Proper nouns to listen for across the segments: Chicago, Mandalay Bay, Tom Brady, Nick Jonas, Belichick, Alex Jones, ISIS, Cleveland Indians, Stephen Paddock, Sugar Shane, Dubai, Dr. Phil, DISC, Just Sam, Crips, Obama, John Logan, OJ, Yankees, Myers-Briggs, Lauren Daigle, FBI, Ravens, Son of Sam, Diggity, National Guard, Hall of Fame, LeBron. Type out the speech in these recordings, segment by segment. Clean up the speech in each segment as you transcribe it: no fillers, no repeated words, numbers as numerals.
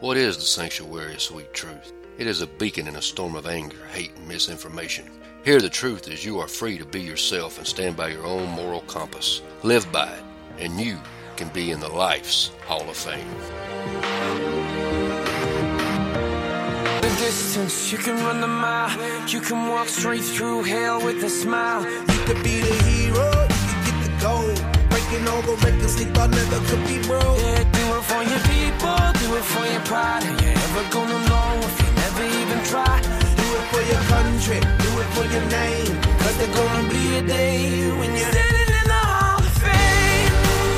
What is the Sanctuary of Sweet Truth? It is a beacon in a storm of anger, hate, and misinformation. Here the truth is you are free to be yourself and stand by your own moral compass. Live by it, and you can be in the Life's Hall of Fame. The distance, you can run the mile. You can walk straight through hell with a smile. You could be the hero, you could get the gold. Breaking all the records they thought never could be broke. Yeah, do it for your people, do it for your pride. You're never gonna know if you never even try. Do it for your country, do it for your name. Cause there's gonna be a day when you're standing in the Hall of Fame.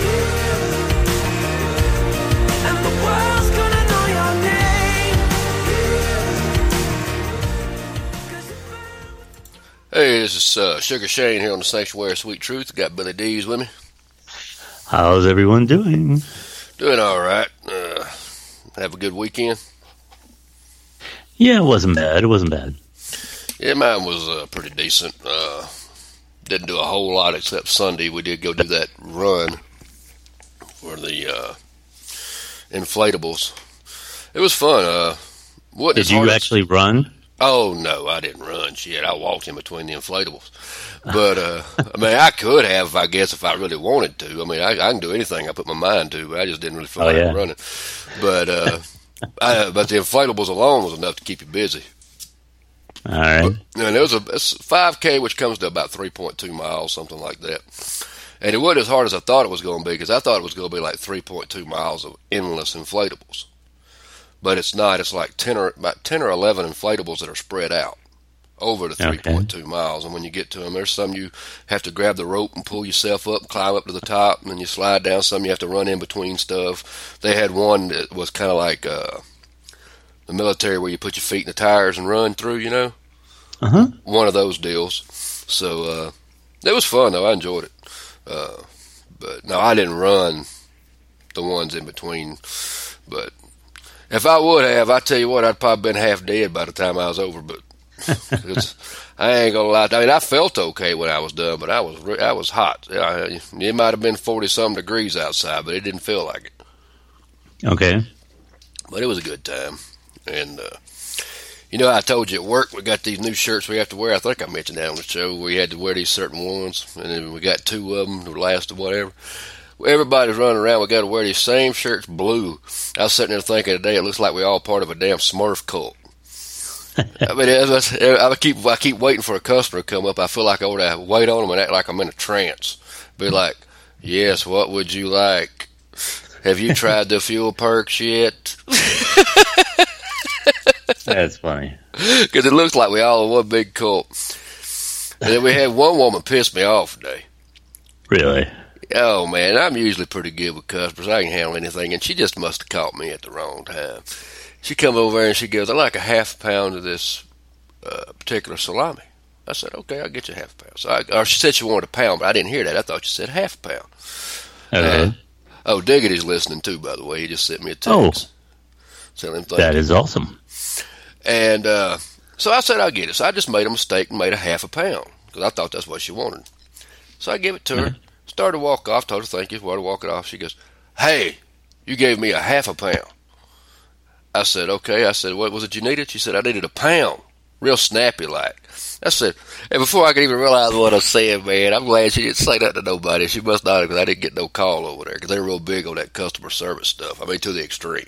Yeah. And the world's gonna know your name. Yeah. Hey, this is Sugar Shane here on the Sanctuary of Sweet Truth. Got Billy D's with me. How's everyone doing? Doing all right. Have a good weekend? Yeah, it wasn't bad. Yeah, mine was pretty decent. Didn't do a whole lot except Sunday. We did go do that run for the inflatables. It was fun. Did you actually run? Oh, no, I didn't run. Shit, I walked in between the inflatables. But, I mean, I could have, I guess, if I really wanted to. I mean, I can do anything I put my mind to, but I just didn't really feel like running. But, but the inflatables alone was enough to keep you busy. All right. But, and there was it's 5K, which comes to about 3.2 miles, something like that. And it wasn't as hard as I thought it was going to be, because I thought it was going to be like 3.2 miles of endless inflatables. But it's not. It's like about 10 or 11 inflatables that are spread out over the 3.2 miles. And when you get to them, there's some you have to grab the rope and pull yourself up, climb up to the top, and then you slide down. Some you have to run in between stuff. They had one that was kind of like the military where you put your feet in the tires and run through, you know? Uh-huh. One of those deals. So it was fun, though. I enjoyed it. But, no, I didn't run the ones in between, but... If I would have, I tell you what, I'd probably been half dead by the time I was over. But I ain't gonna lie. I mean, I felt okay when I was done, but I was hot. It might have been 40-some degrees outside, but it didn't feel like it. Okay. But it was a good time, and you know, I told you at work we got these new shirts we have to wear. I think I mentioned that on the show. We had to wear these certain ones, and then we got two of them to last or whatever. Everybody's running around. We got to wear these same shirts blue. I was sitting there thinking today, it looks like we're all part of a damn Smurf cult. I mean, I keep waiting for a customer to come up. I feel like I ought to wait on them and act like I'm in a trance. Be like, yes, what would you like? Have you tried the fuel perks yet? That's funny. Because it looks like we're all in one big cult. And then we had one woman piss me off today. Really? Oh, man, I'm usually pretty good with customers. I can handle anything, and she just must have caught me at the wrong time. She come over and she goes, I'd like a half pound of this particular salami. I said, okay, I'll get you a half pound. So she said she wanted a pound, but I didn't hear that. I thought she said half pound. Uh-huh. Oh, Diggity's listening, too, by the way. He just sent me a text. Oh, that is awesome. And so I said, I'll get it. So I just made a mistake and made a half a pound because I thought that's what she wanted. So I gave it to her. Uh-huh. Started to walk off, told her thank you, wanted to walk it off. She goes, hey, you gave me a half a pound. I said, okay. I said, what was it you needed? She said, I needed a pound. Real snappy like. I said, and before I could even realize what I was saying, man, I'm glad she didn't say nothing to nobody. She must not have, because I didn't get no call over there, because they're real big on that customer service stuff. I mean, to the extreme.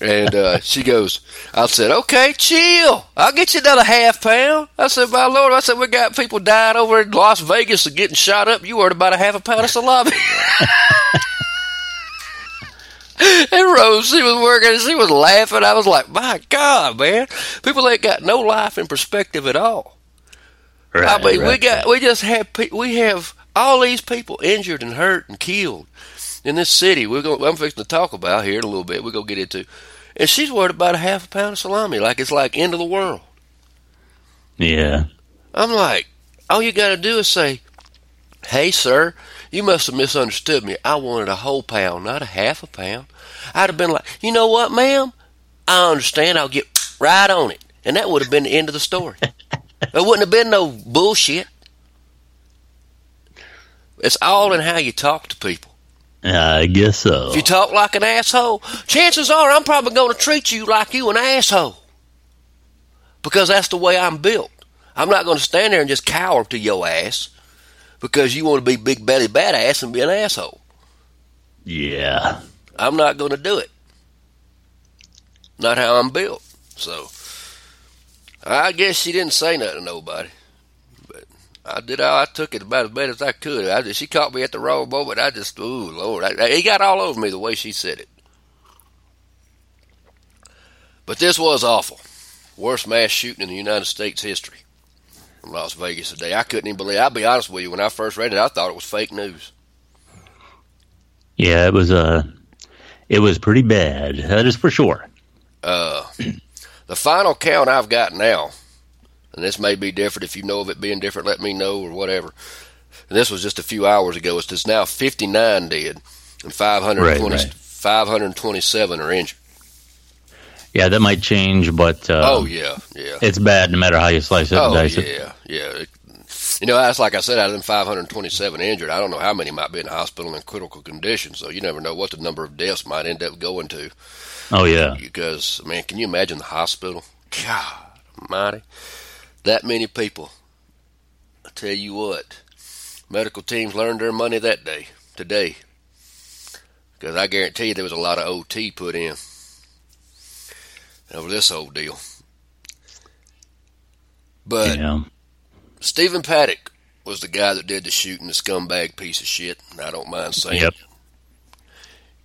And she goes, I said, okay, chill. I'll get you another half pound. I said, my Lord, I said, we got people dying over in Las Vegas and getting shot up. You worried about a half a pound of salami. And Rose, she was working, she was laughing. I was like, my God, man. People ain't got no life in perspective at all. Right, I mean, right. we have all these people injured and hurt and killed in this city. I'm fixing to talk about here in a little bit. We're going to get into. And she's worried about a half a pound of salami. Like, it's like end of the world. Yeah. I'm like, all you got to do is say, hey, sir, you must have misunderstood me. I wanted a whole pound, not a half a pound. I'd have been like, you know what, ma'am? I understand. I'll get right on it. And that would have been the end of the story. There wouldn't have been no bullshit. It's all in how you talk to people. I guess so. If you talk like an asshole, chances are I'm probably going to treat you like you an asshole. Because that's the way I'm built. I'm not going to stand there and just cower to your ass. Because you want to be big belly badass and be an asshole. Yeah. I'm not going to do it. Not how I'm built. So, I guess she didn't say nothing to nobody. But I did. I took it about as bad as I could. She caught me at the wrong moment. I just, ooh, Lord. It got all over me the way she said it. But this was awful. Worst mass shooting in the United States history. Las Vegas today. I couldn't even believe it. I'll be honest with you. When I first read it, I thought it was fake news. Yeah, it was pretty bad. That is for sure. The final count I've got now, and this may be different. If you know of it being different, let me know or whatever. And this was just a few hours ago. It's just now 59 dead and 527 are injured. Yeah, that might change, but it's bad no matter how you slice it and dice it. You know, that's like I said, out of them 527 injured, I don't know how many might be in the hospital in critical condition, so you never know what the number of deaths might end up going to. Oh, yeah. Because, man, can you imagine the hospital? God almighty. That many people. I tell you what, medical teams learned their money that day, today. Because I guarantee you there was a lot of OT put in over this whole deal. But yeah. Stephen Paddock was the guy that did the shooting, the scumbag piece of shit, and I don't mind saying it.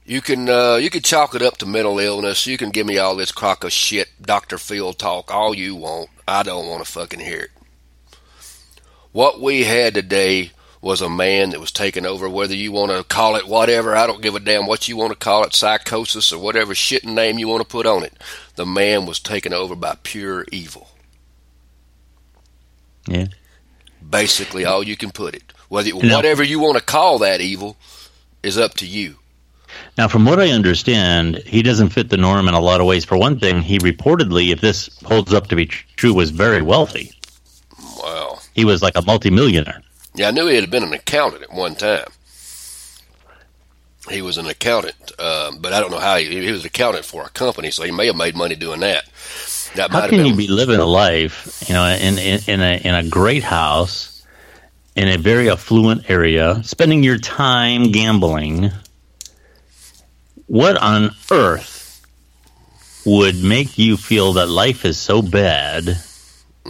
You can chalk it up to mental illness. You can give me all this crock of shit, Dr. Phil talk, all you want. I don't want to fucking hear it. What we had today was a man that was taking over, whether you want to call it whatever, I don't give a damn what you want to call it, psychosis or whatever shit name you want to put on it. The man was taken over by pure evil. Yeah. Basically all you can put it. Whatever you want to call that evil is up to you. Now, from what I understand, he doesn't fit the norm in a lot of ways. For one thing, he reportedly, if this holds up to be true, was very wealthy. Wow. He was like a multimillionaire. Yeah, I knew he had been an accountant at one time. He was an accountant, but I don't know how he was an accountant for a company, so he may have made money doing that. How can you be living a life, you know, in a great house, in a very affluent area, spending your time gambling? What on earth would make you feel that life is so bad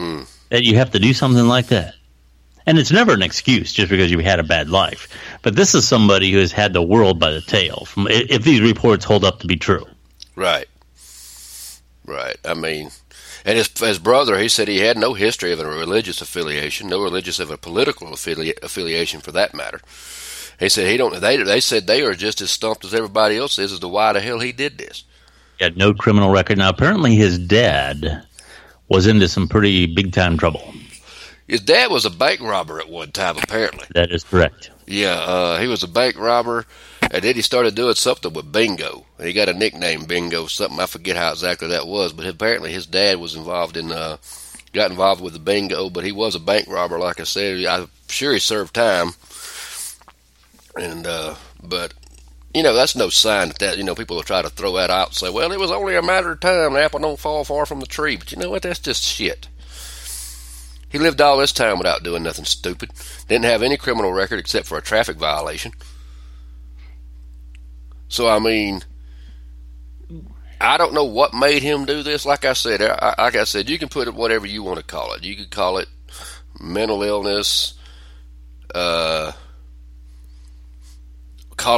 that you have to do something like that? And it's never an excuse just because you had a bad life. But this is somebody who has had the world by the tail, if these reports hold up to be true. Right. Right. I mean, and his brother, he said he had no history of a religious affiliation, no religious of a political affiliation for that matter. He said they said they are just as stumped as everybody else is as to why the hell he did this. He had no criminal record. Now, apparently his dad was into some pretty big-time trouble. His dad was a bank robber at one time, apparently. That is correct. Yeah, he was a bank robber, and then he started doing something with bingo. And he got a nickname, Bingo, something. I forget how exactly that was, but apparently his dad was involved in, got involved with the bingo, but he was a bank robber, like I said. I'm sure he served time. And but, you know, that's no sign that, you know, people will try to throw that out and say, well, it was only a matter of time. The apple don't fall far from the tree. But you know what? That's just shit. He lived all this time without doing nothing stupid. Didn't have any criminal record except for a traffic violation. So, I mean, I don't know what made him do this. Like I said, you can put it whatever you want to call it. You could call it mental illness, call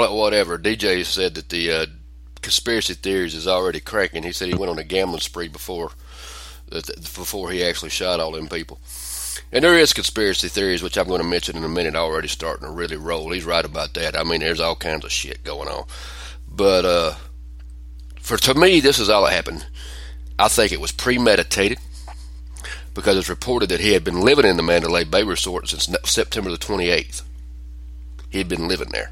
it whatever. DJ said that the conspiracy theories is already cranking. He said he went on a gambling spree before he actually shot all them people. And there is conspiracy theories, which I'm going to mention in a minute, already starting to really roll. He's right about that. I mean, there's all kinds of shit going on. But to me, this is all that happened. I think it was premeditated because it's reported that he had been living in the Mandalay Bay Resort since September the 28th. He had been living there.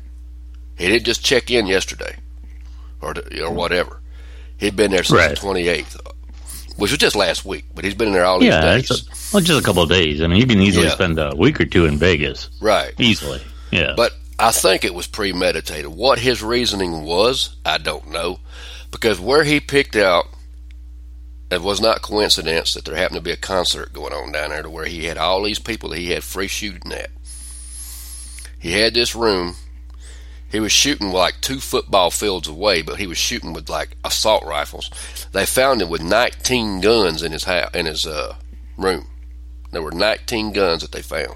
He didn't just check in yesterday or whatever. He'd been there since the 28th. Which was just last week, but he's been in there all these days. Just a couple of days. I mean, you can easily spend a week or two in Vegas. Right. Easily, yeah. But I think it was premeditated. What his reasoning was, I don't know, because where he picked out, it was not coincidence that there happened to be a concert going on down there to where he had all these people that he had free shooting at. He had this room. He was shooting like 2 football fields away, but he was shooting with like assault rifles. They found him with 19 guns in his house, in his room. There were 19 guns that they found.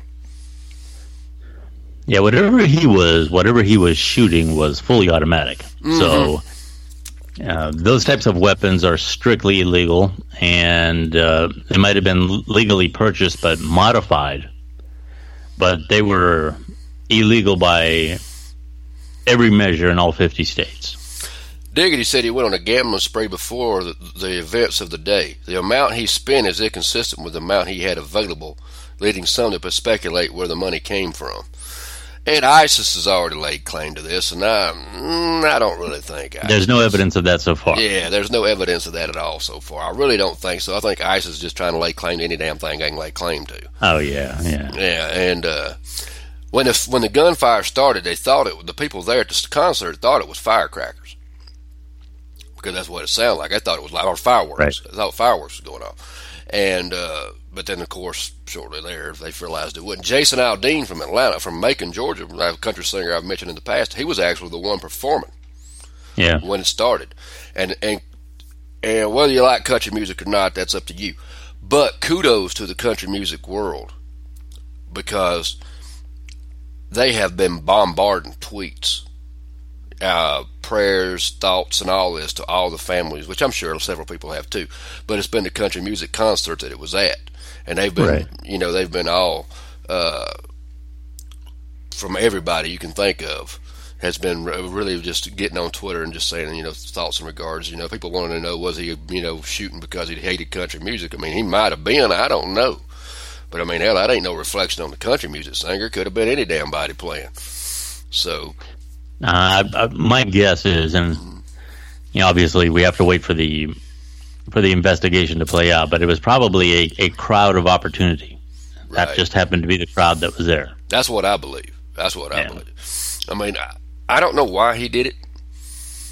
Yeah, whatever he was shooting was fully automatic. Mm-hmm. So those types of weapons are strictly illegal, and they might have been legally purchased but modified, but they were illegal by every measure in all 50 states. Diggity said he went on a gambling spree before the events of the day. The amount he spent is inconsistent with the amount he had available, leading some to speculate where the money came from. And ISIS has already laid claim to this, and I don't really think ISIS. There's no evidence of that so far. Yeah, there's no evidence of that at all so far. I really don't think so. I think ISIS is just trying to lay claim to any damn thing they can lay claim to. Oh, yeah, yeah. Yeah, and when the gunfire started, the people there at the concert thought it was firecrackers, because that's what it sounded like. I thought it was like fireworks. Right. I thought fireworks was going off, and but then of course shortly there they realized it wasn't. Jason Aldean from Atlanta, from Macon, Georgia, a country singer I've mentioned in the past, he was actually the one performing. Yeah. When it started, and whether you like country music or not, that's up to you. But kudos to the country music world, because they have been bombarding tweets, prayers, thoughts, and all this to all the families, which I'm sure several people have too. But it's been the country music concert that it was at, and they've been, they've been all from everybody you can think of has been really just getting on Twitter and just saying, thoughts and regards. People wanted to know, was he, shooting because he hated country music? I mean, he might have been. I don't know. But, I mean, hell, that ain't no reflection on the country music singer. Could have been any damn body playing. So. My guess is, and obviously we have to wait for the investigation to play out, but it was probably a crowd of opportunity. Right. That just happened to be the crowd that was there. That's what I believe. I mean, I don't know why he did it,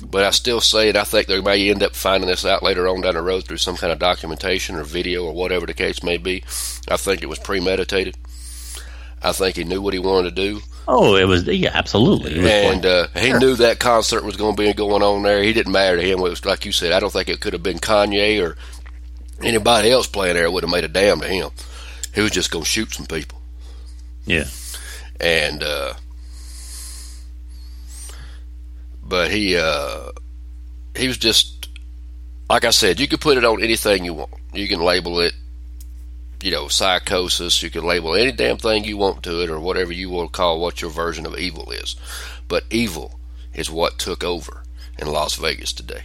but I still say it. I think they may end up finding this out later on down the road through some kind of documentation or video or whatever the case may be. I think it was premeditated. I think he knew what he wanted to do. Oh, it was, yeah, absolutely. And he knew that concert was going to be going on there. He didn't matter to him. It was like you said, I don't think it could have been Kanye or anybody else playing there. It would have made a damn to him. He was just going to shoot some people. Yeah. And, but he was just, like I said, you can put it on anything you want. You can label it, psychosis. You can label any damn thing you want to it, or whatever you will call what your version of evil is. But evil is what took over in Las Vegas today.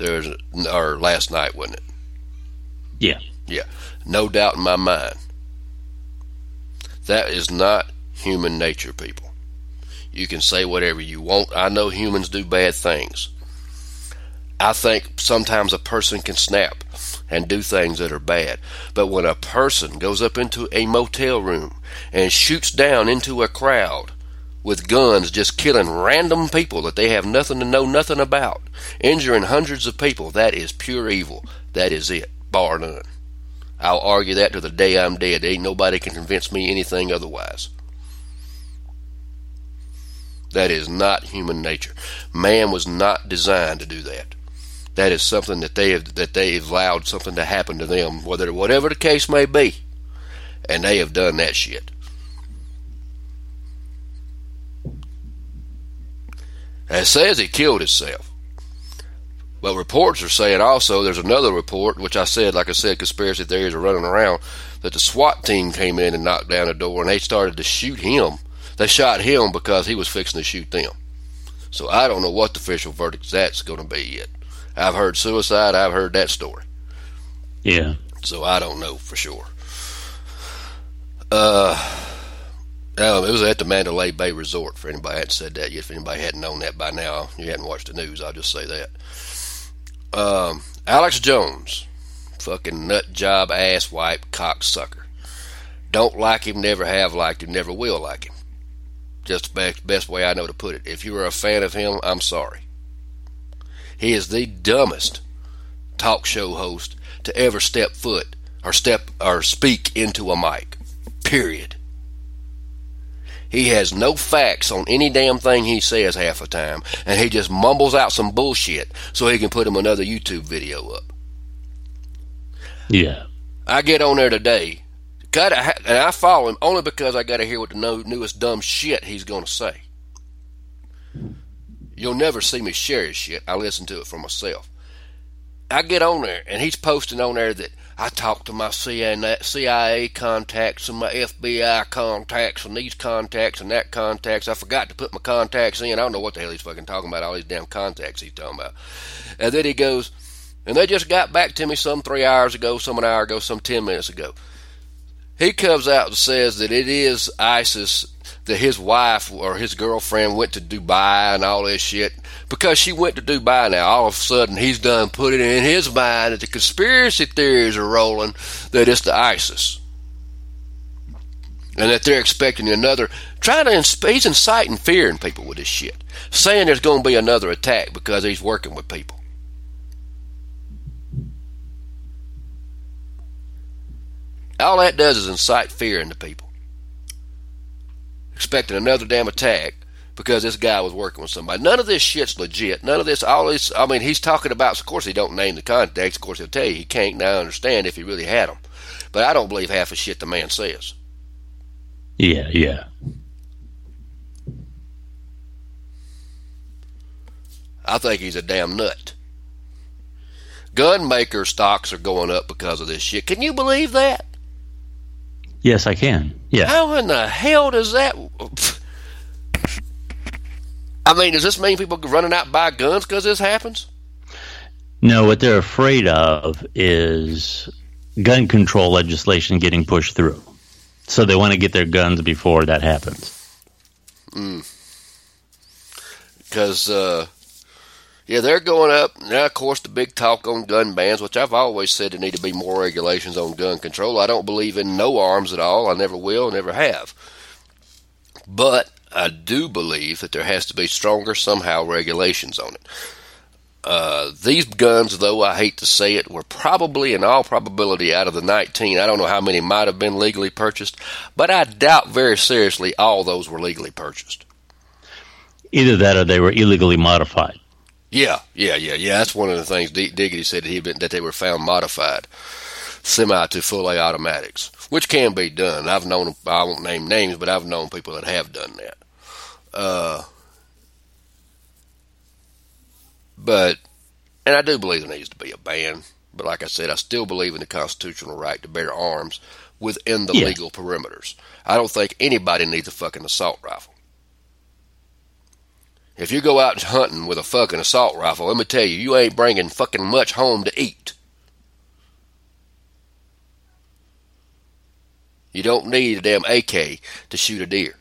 Or last night, wasn't it? Yeah. Yeah. No doubt in my mind. That is not human nature, people. You can say whatever you want. I know humans do bad things. I think sometimes a person can snap and do things that are bad. But when a person goes up into a motel room and shoots down into a crowd with guns, just killing random people that they have nothing to know nothing about, injuring hundreds of people, that is pure evil. That is it, bar none. I'll argue that to the day I'm dead. Ain't nobody can convince me anything otherwise. That is not human nature. Man was not designed to do that. That is something that they have allowed something to happen to them, whatever the case may be, and they have done that shit. It says he killed himself. But reports are saying also, there's another report, which like I said, conspiracy theories are running around, that the SWAT team came in and knocked down the door and they started to shoot him. They shot him because he was fixing to shoot them. So I don't know what the official verdict that's going to be yet. I've heard suicide. I've heard that story. Yeah. So I don't know for sure. It was at the Mandalay Bay Resort, for anybody that hadn't said that yet. If anybody hadn't known that by now, you hadn't watched the news, I'll just say that. Alex Jones, fucking nut job, ass wipe, cocksucker. Don't like him, never have liked him, never will like him. Just the best way I know to put it. If you are a fan of him, I'm sorry. He is the dumbest talk show host to ever step foot or speak into a mic. Period. He has no facts on any damn thing he says half the time, and he just mumbles out some bullshit so he can put him another YouTube video up. Yeah. I get on there today, and I follow him only because I got to hear what the newest dumb shit he's going to say. You'll never see me share his shit. I listen to it for myself. I get on there, and he's posting on there that I talked to my CIA contacts and my FBI contacts and these contacts and that contacts. I forgot to put my contacts in. I don't know what the hell he's fucking talking about, all these damn contacts he's talking about. And then he goes, and they just got back to me some 3 hours ago, some an hour ago, some 10 minutes ago. He comes out and says that it is ISIS, that his wife or his girlfriend went to Dubai and all this shit. Because she went to Dubai now, all of a sudden he's done put it in his mind that the conspiracy theories are rolling, that it's the ISIS. And that they're expecting another, he's inciting fear in people with this shit. Saying there's going to be another attack because he's working with people. All that does is incite fear into people. Expecting another damn attack because this guy was working with somebody. None of this shit's legit. None of this, he's talking about, of course he don't name the contacts. Of course he'll tell you he can't. Now I understand if he really had them. But I don't believe half the shit the man says. Yeah, yeah. I think he's a damn nut. Gun maker stocks are going up because of this shit. Can you believe that? Yes, I can. Yeah. How in the hell does that... does this mean people running out and buy guns because this happens? No, what they're afraid of is gun control legislation getting pushed through. So they want to get their guns before that happens. Because, they're going up. Now, of course, the big talk on gun bans, which I've always said there need to be more regulations on gun control. I don't believe in no arms at all. I never will, never have. But I do believe that there has to be stronger, somehow, regulations on it. These guns, though, I hate to say it, were probably, in all probability, out of the 19. I don't know how many might have been legally purchased, but I doubt very seriously all those were legally purchased. Either that or they were illegally modified. Yeah. That's one of the things Diggity said that they were found modified, semi to fully automatics, which can be done. I've known, I won't name names, but I've known people that have done that. And I do believe there needs to be a ban. But like I said, I still believe in the constitutional right to bear arms within the legal perimeters. I don't think anybody needs a fucking assault rifle. If you go out hunting with a fucking assault rifle, let me tell you, you ain't bringing fucking much home to eat. You don't need a damn AK to shoot a deer.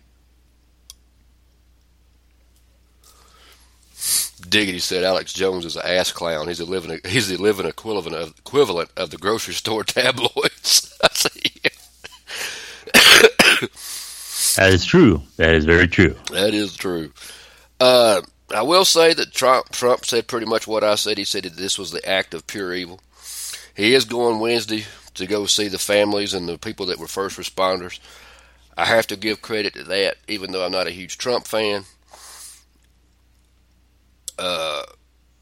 Diggity said Alex Jones is an ass clown. He's the living equivalent of the grocery store tabloids. I see. That is true. That is very true. That is true. I will say that Trump said pretty much what I said. He said that this was the act of pure evil. He is going Wednesday to go see the families and the people that were first responders. I have to give credit to that, even though I'm not a huge Trump fan. I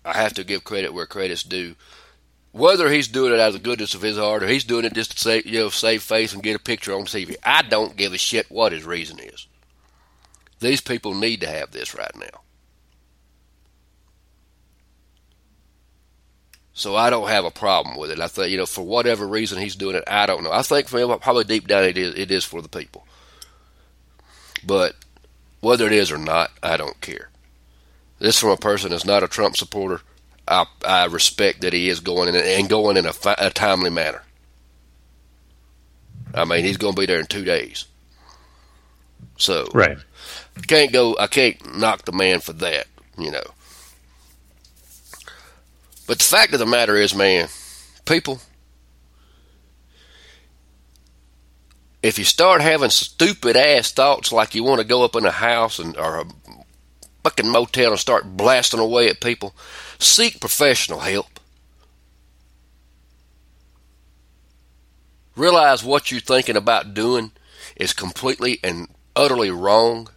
have to give credit where credit's due. Whether he's doing it out of the goodness of his heart or he's doing it just to save, save face and get a picture on TV, I don't give a shit what his reason is. These people need to have this right now. So I don't have a problem with it. I think, for whatever reason he's doing it, I don't know. I think for him, probably deep down it is for the people. But whether it is or not, I don't care. This from a person that's not a Trump supporter. I respect that he is going in a timely manner. I mean, he's going to be there in 2 days. So right. I can't knock the man for that, But the fact of the matter is, man, people, if you start having stupid ass thoughts like you want to go up in a house or a fucking motel and start blasting away at people, seek professional help. Realize what you're thinking about doing is completely and utterly wrong.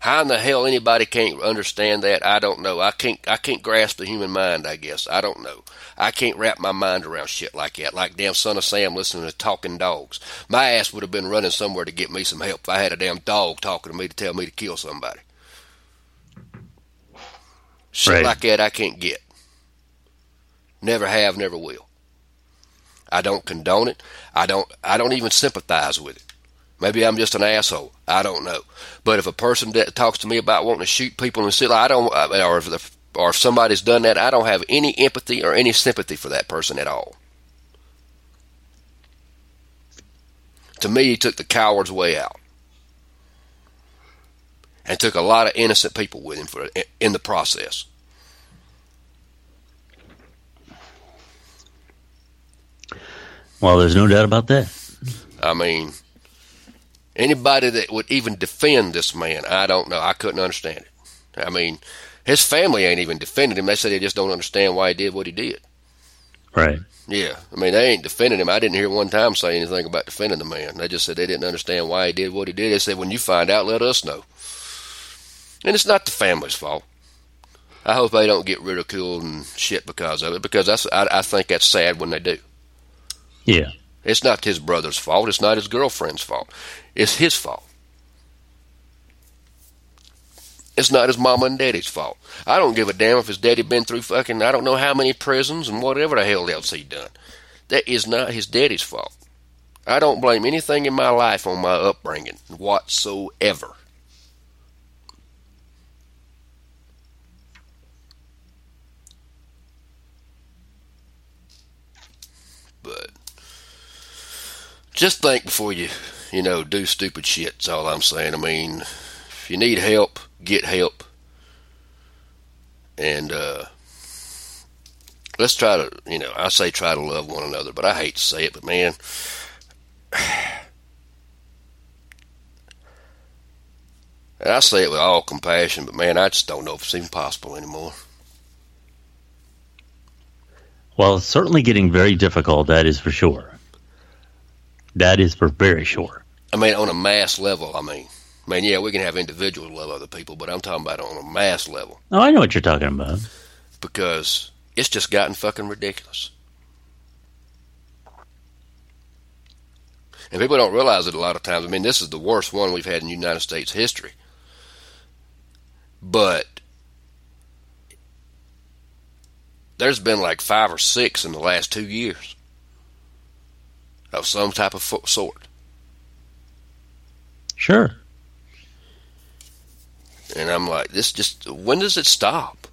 How in the hell anybody can't understand that, I don't know. I can't grasp the human mind, I guess. I don't know. I can't wrap my mind around shit like that. Like damn Son of Sam listening to Talking Dogs. My ass would have been running somewhere to get me some help if I had a damn dog talking to me to tell me to kill somebody. Shit right. Like that I can't get. Never have, never will. I don't condone it. I don't even sympathize with it. Maybe I'm just an asshole. I don't know. But if a person that talks to me about wanting to shoot people and shit, or if somebody's done that, I don't have any empathy or any sympathy for that person at all. To me, he took the coward's way out, and took a lot of innocent people with him in the process. Well, there's no doubt about that. I mean, anybody that would even defend this man, I don't know. I couldn't understand it. I mean, his family ain't even defending him. They said they just don't understand why he did what he did. Right. Yeah. I mean, they ain't defending him. I didn't hear one time say anything about defending the man. They just said they didn't understand why he did what he did. They said, when you find out, let us know. And it's not the family's fault. I hope they don't get ridiculed and shit because of it, because I think that's sad when they do. Yeah. It's not his brother's fault. It's not his girlfriend's fault. It's his fault. It's not his mama and daddy's fault. I don't give a damn if his daddy been through fucking I don't know how many prisons and whatever the hell else he done. That is not his daddy's fault. I don't blame anything in my life on my upbringing whatsoever. But just think before you, do stupid shit. That's all I'm saying. I mean, if you need help, get help. And let's try to, I say try to love one another, but I hate to say it, but man, and I say it with all compassion, but man, I just don't know if it's even possible anymore. Well, it's certainly getting very difficult, that is for sure. That is for very sure. I mean, on a mass level, I mean, yeah, we can have individuals love other people, but I'm talking about on a mass level. Oh, I know what you're talking about. Because it's just gotten fucking ridiculous. And people don't realize it a lot of times. I mean, this is the worst one we've had in United States history. But there's been like 5 or 6 in the last 2 years. Of some type of sort. Sure. And I'm like, this just, when does it stop?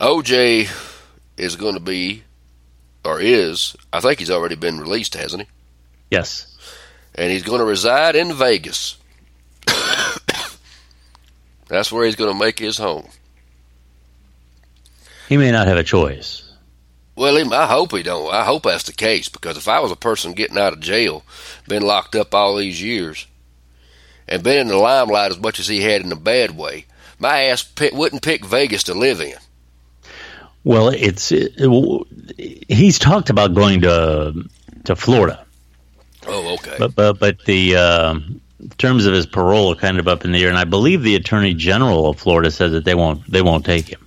OJ is going to be, I think he's already been released, hasn't he? Yes. And he's going to reside in Vegas. That's where he's going to make his home. He may not have a choice. Well, I hope he don't. I hope that's the case, because if I was a person getting out of jail, been locked up all these years, and been in the limelight as much as he had in a bad way, my ass wouldn't pick Vegas to live in. Well, he's talked about going to Florida. Oh, okay. But the terms of his parole are kind of up in the air, and I believe the Attorney General of Florida says that they won't take him.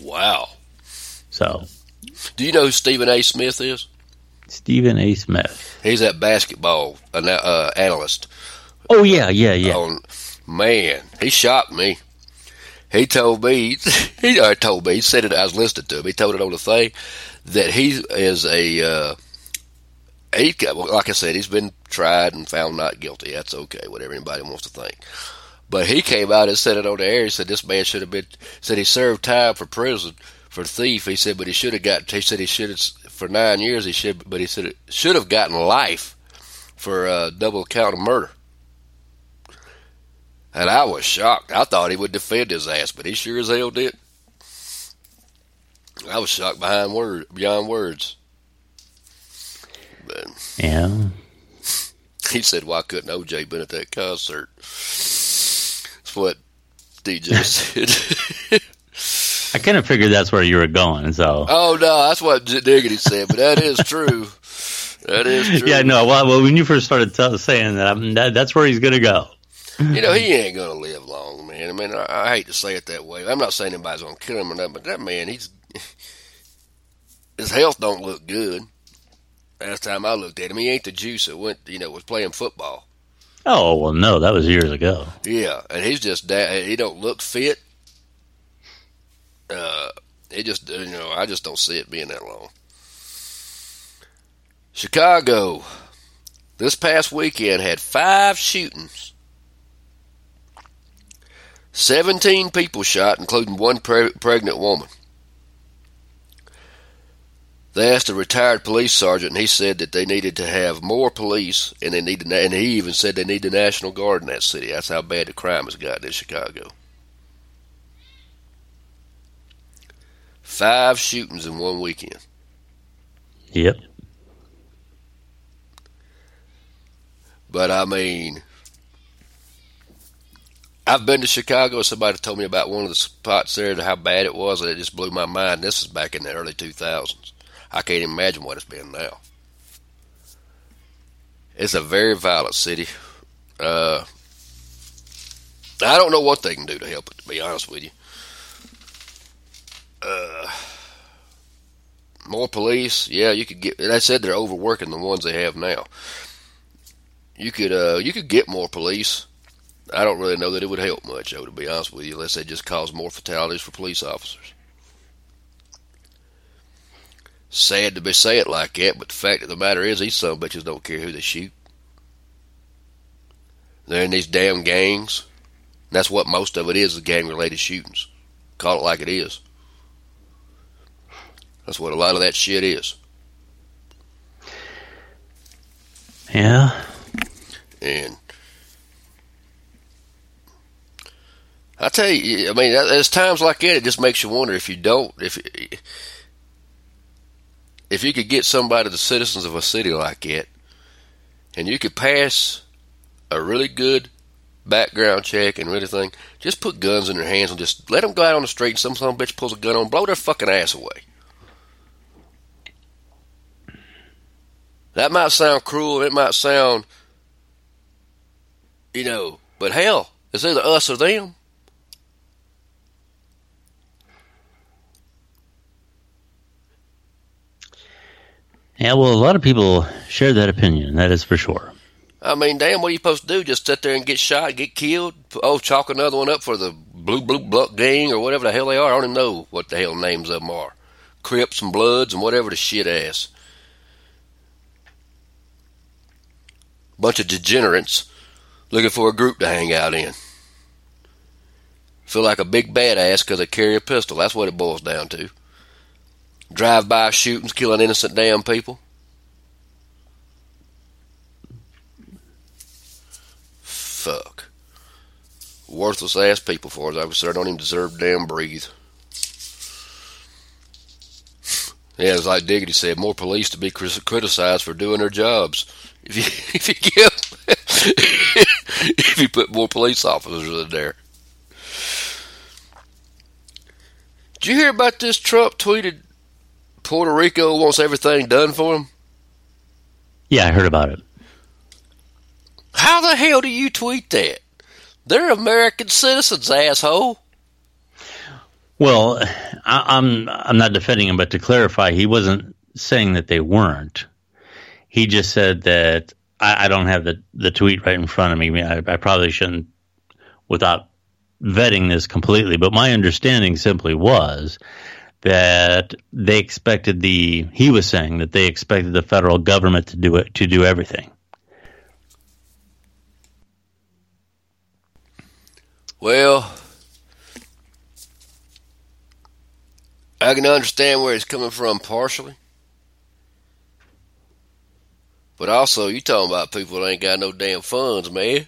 Wow. So, do you know who Stephen A. Smith is? Stephen A. Smith. He's that basketball analyst. Oh yeah. Man, he shocked me. He told me, he said it, I was listening to him, he told it on the thing, that he is like I said, he's been tried and found not guilty. That's okay, whatever anybody wants to think. But he came out and said it on the air. He said this man should have been, said he served time for prison for thief. He said, but he should have got, he said he should have, for 9 years, he should, but he said it should have gotten life for double count of murder. And I was shocked. I thought he would defend his ass, but he sure as hell did. I was shocked beyond words. But yeah. He said, why couldn't OJ been at that concert? That's what DJ said. I kind of figured that's where you were going, so. Oh, no, that's what Diggity said, but that is true. That is true. Yeah, no, well, when you first started saying that, that's where he's going to go. You know, he ain't gonna live long, man. I mean, I hate to say it that way. I'm not saying anybody's gonna kill him or nothing, but that man, his health don't look good. Last time I looked at him, he ain't the juice that went, was playing football. Oh well, no, that was years ago. Yeah, and he's just he don't look fit. It just, I just don't see it being that long. Chicago, this past weekend had 5 shootings. 17 people shot, including one pregnant woman. They asked a retired police sergeant, and he said that they needed to have more police, and and he even said they need the National Guard in that city. That's how bad the crime has gotten in Chicago. 5 shootings in one weekend. Yep. But I mean, I've been to Chicago. Somebody told me about one of the spots there and how bad it was, and it just blew my mind. This is back in the early 2000s. I can't even imagine what it's been now. It's a very violent city. I don't know what they can do to help it, to be honest with you. More police. Yeah, you could get, they said they're overworking the ones they have now. You could get more police. I don't really know that it would help much, though, to be honest with you, unless they just cause more fatalities for police officers. Sad to be say it like that, but the fact of the matter is, these son of bitches don't care who they shoot. They're in these damn gangs. That's what most of it is gang-related shootings. Call it like it is. That's what a lot of that shit is. Yeah. And I tell you, I mean, there's times like that, it just makes you wonder if you don't, if you could get somebody, the citizens of a city like that, and you could pass a really good background check and really thing, just put guns in their hands and just let them go out on the street and some son of a bitch pulls a gun on, blow their fucking ass away. That might sound cruel, it might sound, but hell, it's either us or them. Yeah, well, a lot of people share that opinion, that is for sure. I mean, damn, what are you supposed to do? Just sit there and get shot, get killed? Oh, chalk another one up for the blue gang or whatever the hell they are. I don't even know what the hell names of them are. Crips and Bloods and whatever the shit ass. Bunch of degenerates looking for a group to hang out in. Feel like a big badass because they carry a pistol. That's what it boils down to. Drive-by shootings, killing innocent damn people. Fuck. Worthless ass people, for as I was concerned. Don't even deserve to damn breathe. Yeah, it's like Diggity said, more police to be criticized for doing their jobs. If you give if you put more police officers in there. Did you hear about this? Trump tweeted Puerto Rico wants everything done for him. Yeah, I heard about it. How the hell do you tweet that? They're American citizens, asshole. Well, I'm not defending him, but to clarify, he wasn't saying that they weren't. He just said that I don't have the tweet right in front of me. I probably shouldn't without vetting this completely. But my understanding simply was that they expected he was saying that they expected the federal government to do it, to do everything. Well, I can understand where he's coming from partially. But also, you're talking about people that ain't got no damn funds, man.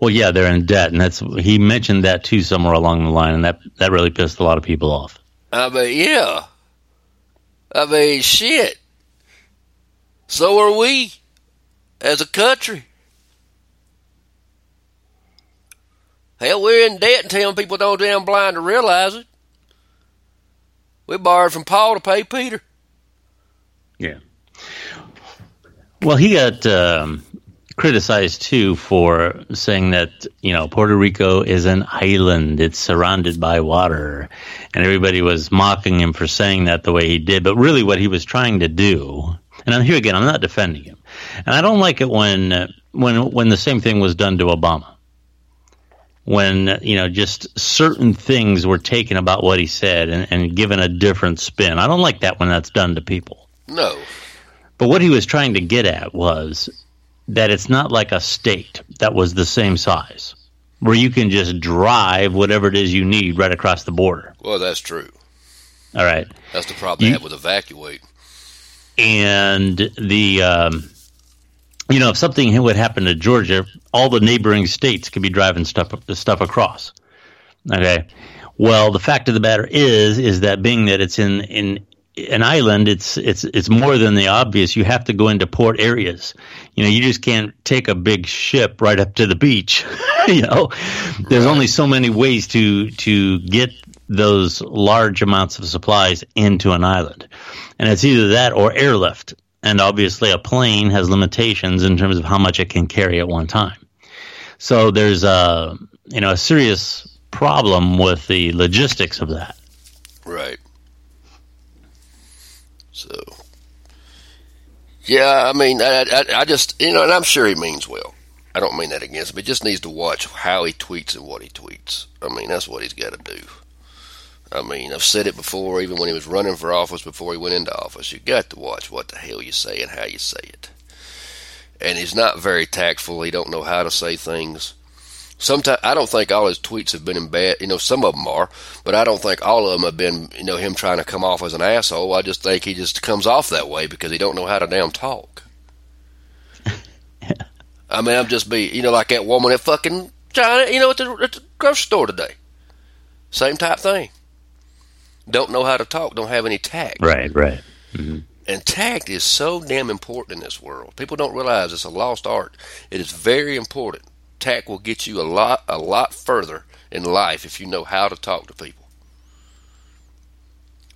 Well, yeah, they're in debt, and he mentioned that, too, somewhere along the line, and that really pissed a lot of people off. I mean, yeah. I mean, shit. So are we as a country. Hell, we're in debt and telling people don't damn blind to realize it. We borrowed from Paul to pay Peter. Yeah. Well, he got criticized, too, for saying that, you know, Puerto Rico is an island. It's surrounded by water. And everybody was mocking him for saying that the way he did. But really what he was trying to do, and I'm here again, I'm not defending him. And I don't like it when the same thing was done to Obama. When, you know, just certain things were taken about what he said and given a different spin. I don't like that when that's done to people. No. But what he was trying to get at was that it's not like a state that was the same size, where you can just drive whatever it is you need right across the border. Well, that's true. All right. That's the problem I had with evacuate. And the... you know, if something would happen to Georgia, all the neighboring states could be driving stuff across. Okay. Well, the fact of the matter is that being that it's in an island, it's more than the obvious. You have to go into port areas. You know, you just can't take a big ship right up to the beach. You know, there's only so many ways to get those large amounts of supplies into an island. And it's either that or airlift. And obviously a plane has limitations in terms of how much it can carry at one time. So there's a serious problem with the logistics of that. Right. So, yeah, I mean, I just, you know, and I'm sure he means well. I don't mean that against him. He just needs to watch how he tweets and what he tweets. I mean, that's what he's got to do. I mean, I've said it before, even when he was running for office, before he went into office. You got to watch what the hell you say and how you say it. And he's not very tactful. He don't know how to say things. Sometimes I don't think all his tweets have been in bad. You know, some of them are, but I don't think all of them have been. You know, him trying to come off as an asshole. I just think he just comes off that way because he don't know how to damn talk. I mean, I'm just be. You know, like that woman at fucking China. You know, at the grocery store today. Same type thing. Don't know how to talk, don't have any tact. Right. Mm-hmm. And tact is so damn important in this world. People don't realize it's a lost art. It is very important. Tact will get you a lot further in life if you know how to talk to people.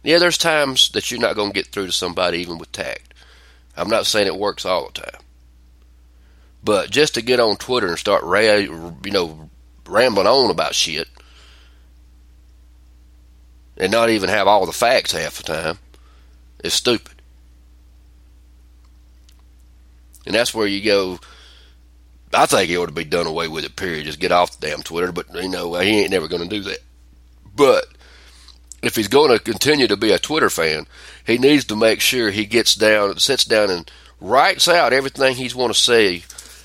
Yeah, there's times that you're not going to get through to somebody even with tact. I'm not saying it works all the time. But just to get on Twitter and start rambling on about shit, and not even have all the facts half the time, is stupid. And that's where you go, I think it ought to be done away with it, period. Just get off the damn Twitter, but, you know, he ain't never going to do that. But if he's going to continue to be a Twitter fan, he needs to make sure he sits down and writes out everything he's want to say,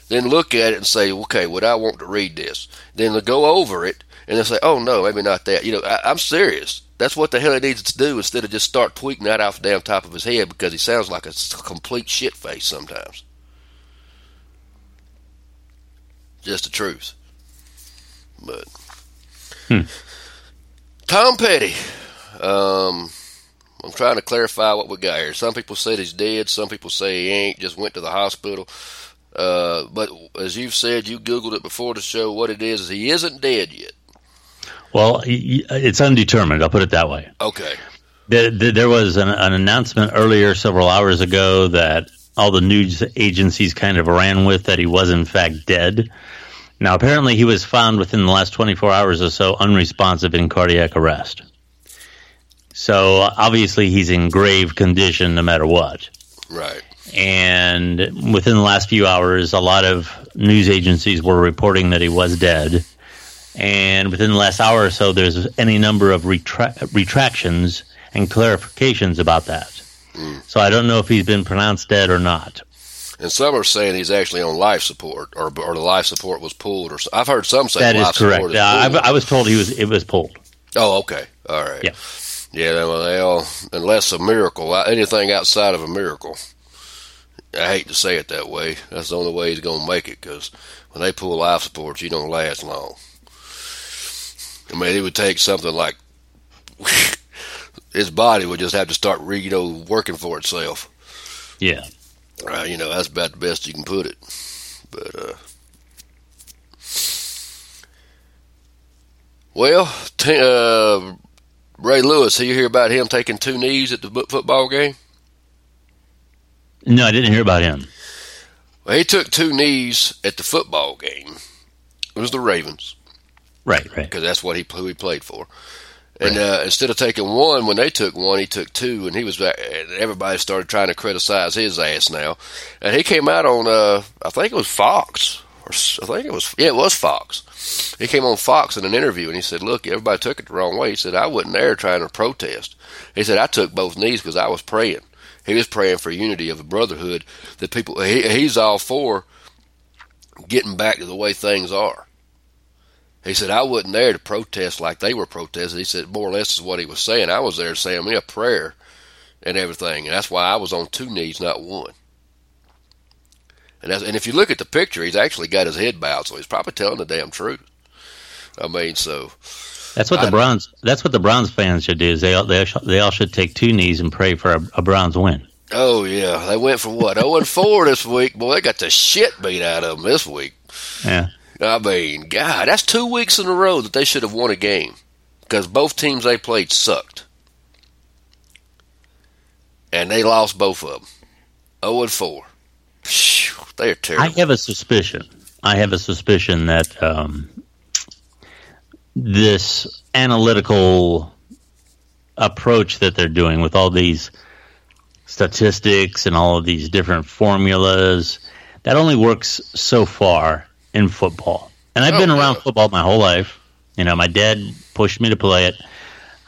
then look at it and say, okay, would I want to read this? Then they'll go over it, and they'll say, oh, no, maybe not that. You know, I'm serious. That's what the hell he needs to do instead of just start tweaking that off the damn top of his head because he sounds like a complete shitface sometimes. Just the truth. But Tom Petty. I'm trying to clarify what we got here. Some people said he's dead. Some people say he ain't. Just went to the hospital. But as you've said, you Googled it before the show. What it is he isn't dead yet. Well, it's undetermined. I'll put it that way. Okay. There was an announcement earlier several hours ago that all the news agencies kind of ran with that he was, in fact, dead. Now, apparently he was found within the last 24 hours or so unresponsive in cardiac arrest. So, obviously, he's in grave condition no matter what. Right. And within the last few hours, a lot of news agencies were reporting that he was dead. And within the last hour or so, there's any number of retractions and clarifications about that. Mm. So I don't know if he's been pronounced dead or not. And some are saying he's actually on life support, or the life support was pulled. Or I've heard some say that life support is correct. I was told it was pulled. Oh, okay, all right. Yeah, well, unless a miracle, anything outside of a miracle. I hate to say it that way. That's the only way he's going to make it, because when they pull life support, you don't last long. I mean, it would take something like his body would just have to start, working for itself. Yeah. That's about the best you can put it. But, Ray Lewis, you hear about him taking two knees at the football game? No, I didn't hear about him. Well, he took two knees at the football game. It was the Ravens. Right. Because that's what who he played for. And instead of taking one, when they took one, he took two, and he was back, and everybody started trying to criticize his ass now. And he came out on, I think it was Fox. He came on Fox in an interview, and he said, "Look, everybody took it the wrong way." He said, "I wasn't there trying to protest." He said, "I took both knees because I was praying." He was praying for unity of a brotherhood that people. He's all for getting back to the way things are. He said, "I wasn't there to protest like they were protesting." He said, more or less is what he was saying. I was there saying a prayer and everything. And that's why I was on two knees, not one. And if you look at the picture, he's actually got his head bowed, so he's probably telling the damn truth. I mean, so that's what the Browns fans should do. Is they all should take two knees and pray for a Browns win. Oh yeah, they went for what 0-4 this week. Boy, they got the shit beat out of them this week. Yeah. I mean, God, that's 2 weeks in a row that they should have won a game because both teams they played sucked. And they lost both of them. 0-4. They're terrible. I have a suspicion that this analytical approach that they're doing with all these statistics and all of these different formulas, that only works so far in football. And I've been around football my whole life. My dad pushed me to play it.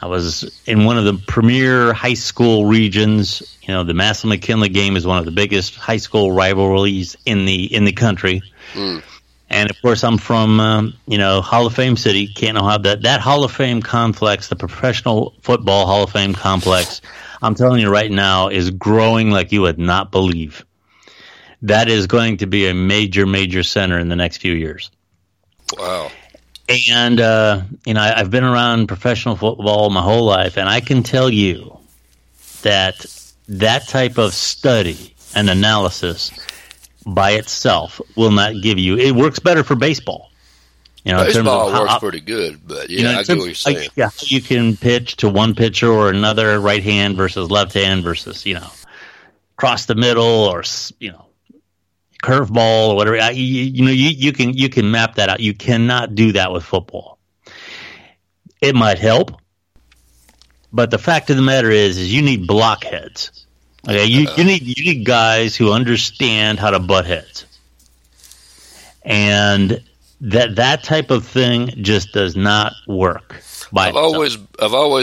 I was in one of the premier high school regions. The Massillon-McKinley game is one of the biggest high school rivalries in the country. Mm. And of course, I'm from Hall of Fame City. Can't know how that Hall of Fame complex, the professional football Hall of Fame complex, I'm telling you right now, is growing like you would not believe. That is going to be a major, major center in the next few years. Wow. And, I've been around professional football my whole life, and I can tell you that type of study and analysis by itself will not give you – it works better for baseball. Baseball works pretty good, but I get what you're saying. Yeah, you can pitch to one pitcher or another, right hand versus left hand versus, cross the middle or, curveball or whatever. You can map that out. You cannot do that with football. It might help, but the fact of the matter is you need blockheads. Okay, you need guys who understand how to butt heads, and that type of thing just does not work. I've always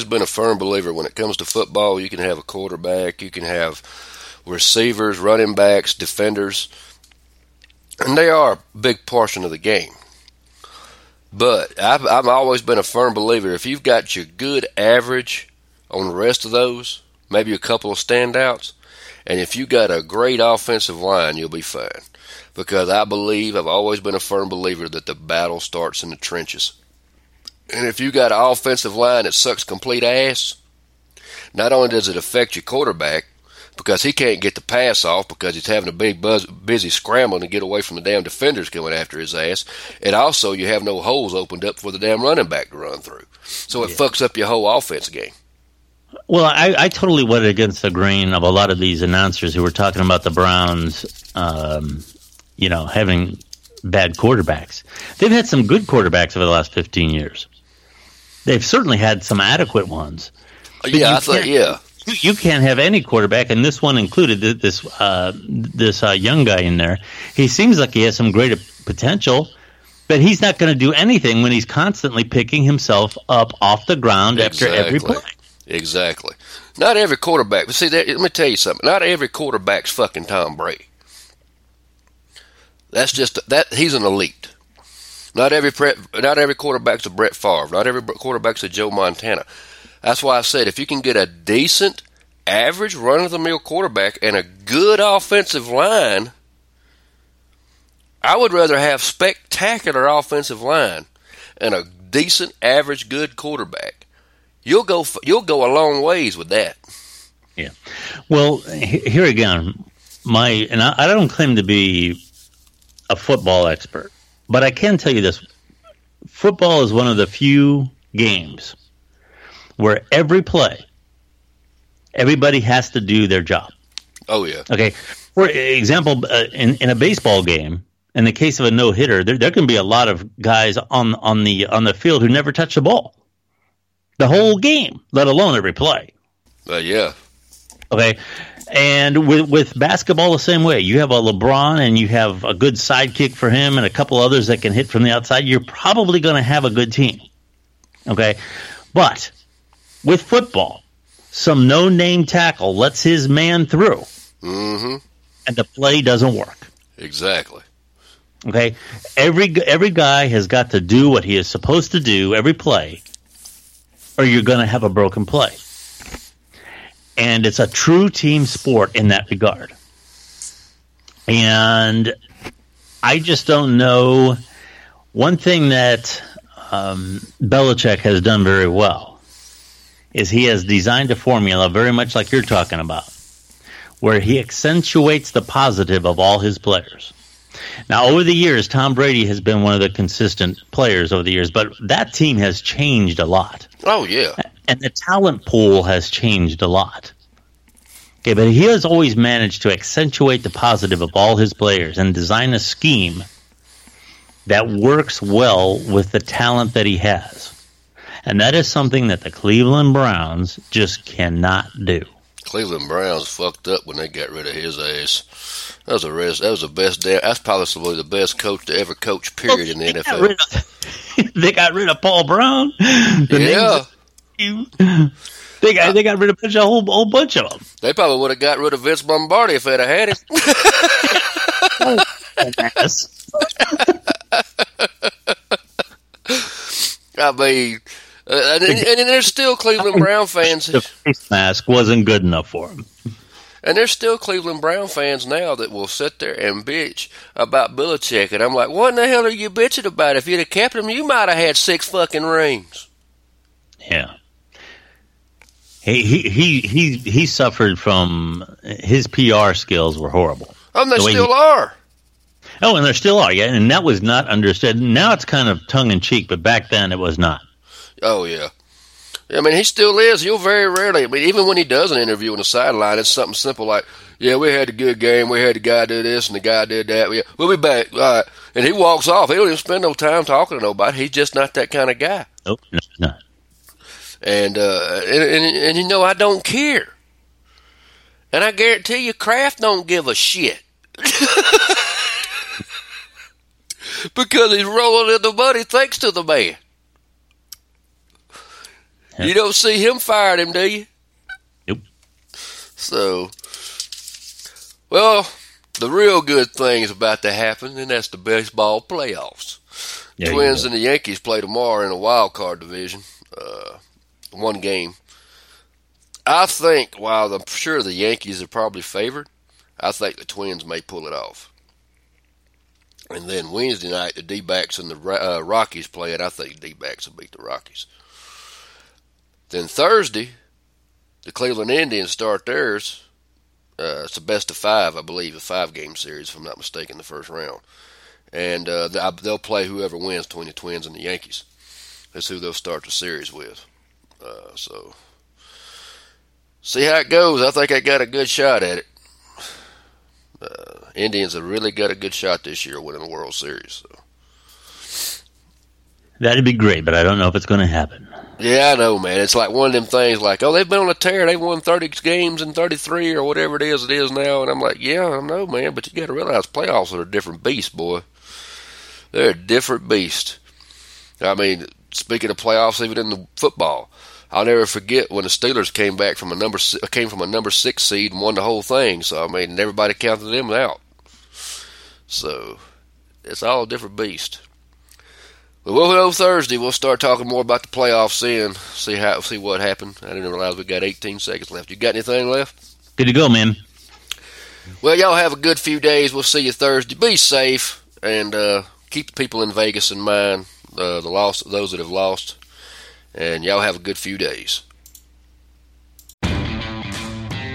been a firm believer when it comes to football. You can have a quarterback, you can have receivers, running backs, defenders, and they are a big portion of the game. But I've always been a firm believer, if you've got your good average on the rest of those, maybe a couple of standouts, and if you got a great offensive line, you'll be fine. Because I've always been a firm believer that the battle starts in the trenches. And if you got an offensive line that sucks complete ass, not only does it affect your quarterback, because he can't get the pass off because he's having a big busy scrambling to get away from the damn defenders coming after his ass. And also you have no holes opened up for the damn running back to run through. So it fucks up your whole offense game. Well, I totally went against the grain of a lot of these announcers who were talking about the Browns, having bad quarterbacks. They've had some good quarterbacks over the last 15 years. They've certainly had some adequate ones. Yeah, I thought, yeah. You can't have any quarterback, and this one included, this young guy in there. He seems like he has some great potential, but he's not going to do anything when he's constantly picking himself up off the ground after every play. Exactly. Not every quarterback. But see, let me tell you something. Not every quarterback's fucking Tom Brady. That's just that he's an elite. Not every quarterback's a Brett Favre. Not every quarterback's a Joe Montana. That's why I said if you can get a decent, average run-of-the-mill quarterback and a good offensive line, I would rather have spectacular offensive line and a decent, average, good quarterback. You'll go a long ways with that. Yeah. Well, here again, I don't claim to be a football expert, but I can tell you this: football is one of the few games where every play, everybody has to do their job. Oh yeah. Okay. For example, in a baseball game, in the case of a no hitter, there can be a lot of guys on the field who never touch the ball. The whole game, let alone every play. Yeah. Okay. And with basketball, the same way. You have a LeBron and you have a good sidekick for him and a couple others that can hit from the outside. You're probably going to have a good team. Okay. But with football, some no-name tackle lets his man through. Mm-hmm. And the play doesn't work. Exactly. Okay. Every guy has got to do what he is supposed to do every play, or you're going to have a broken play. And it's a true team sport in that regard. And I just don't know. One thing that Belichick has done very well is he has designed a formula very much like you're talking about, where he accentuates the positive of all his players. Now, over the years, Tom Brady has been one of the consistent players over the years, but that team has changed a lot. Oh, yeah. And the talent pool has changed a lot. Okay, but he has always managed to accentuate the positive of all his players and design a scheme that works well with the talent that he has. And that is something that the Cleveland Browns just cannot do. Cleveland Browns fucked up when they got rid of his ass. That was the best damn. That's possibly the best coach to ever coach. Period in the NFL. They got rid of Paul Brown. They got rid of a whole bunch of them. They probably would have got rid of Vince Lombardi if they'd have had it. I mean. And there's still Cleveland Brown fans. The face mask wasn't good enough for him. And there's still Cleveland Brown fans now that will sit there and bitch about Belichick. And I'm like, what in the hell are you bitching about? If you'd have kept him, you might have had 6 fucking rings. Yeah. He suffered from his PR skills were horrible. And they still are. Oh, and they still are. Yeah, and that was not understood. Now it's kind of tongue in cheek, but back then it was not. Oh, yeah. I mean, he still is. You'll very rarely. I mean, even when he does an interview on the sideline, it's something simple like, yeah, we had a good game. We had the guy do this and the guy did that. We'll be back. All right. And he walks off. He don't even spend no time talking to nobody. He's just not that kind of guy. Nope, he's not. And you know, I don't care. And I guarantee you, Kraft don't give a shit. Because he's rolling in the money thanks to the man. You don't see him fired him, do you? Nope. So, well, the real good thing is about to happen, and that's the baseball playoffs. Yeah, Twins and the Yankees play tomorrow in a wild card division, one game. I think, while I'm sure the Yankees are probably favored, I think the Twins may pull it off. And then Wednesday night, the D-backs and the Rockies play it. I think the D-backs will beat the Rockies. Then Thursday, the Cleveland Indians start theirs It's a best of five, I believe, a five-game series, if I'm not mistaken, the first round. And they'll play whoever wins between the Twins and the Yankees. That's who they'll start the series with. So, see how it goes. I think I got a good shot at it. Indians have really got a good shot this year winning the World Series. So. That'd be great, but I don't know if it's going to happen. Yeah, I know, man. It's like one of them things like, oh, they've been on a tear. They won 30 games in 33 or whatever it is now. And I'm like, yeah, I know, man. But you got to realize playoffs are a different beast, boy. They're a different beast. I mean, speaking of playoffs, even in the football, I'll never forget when the Steelers came from a number six seed and won the whole thing. So, I mean, everybody counted them out. So, it's all a different beast. But we'll go Thursday. We'll start talking more about the playoffs then, see what happened. I didn't realize we got 18 seconds left. You got anything left? Good to go, man. Well, y'all have a good few days. We'll see you Thursday. Be safe and keep the people in Vegas in mind, those that have lost. And y'all have a good few days.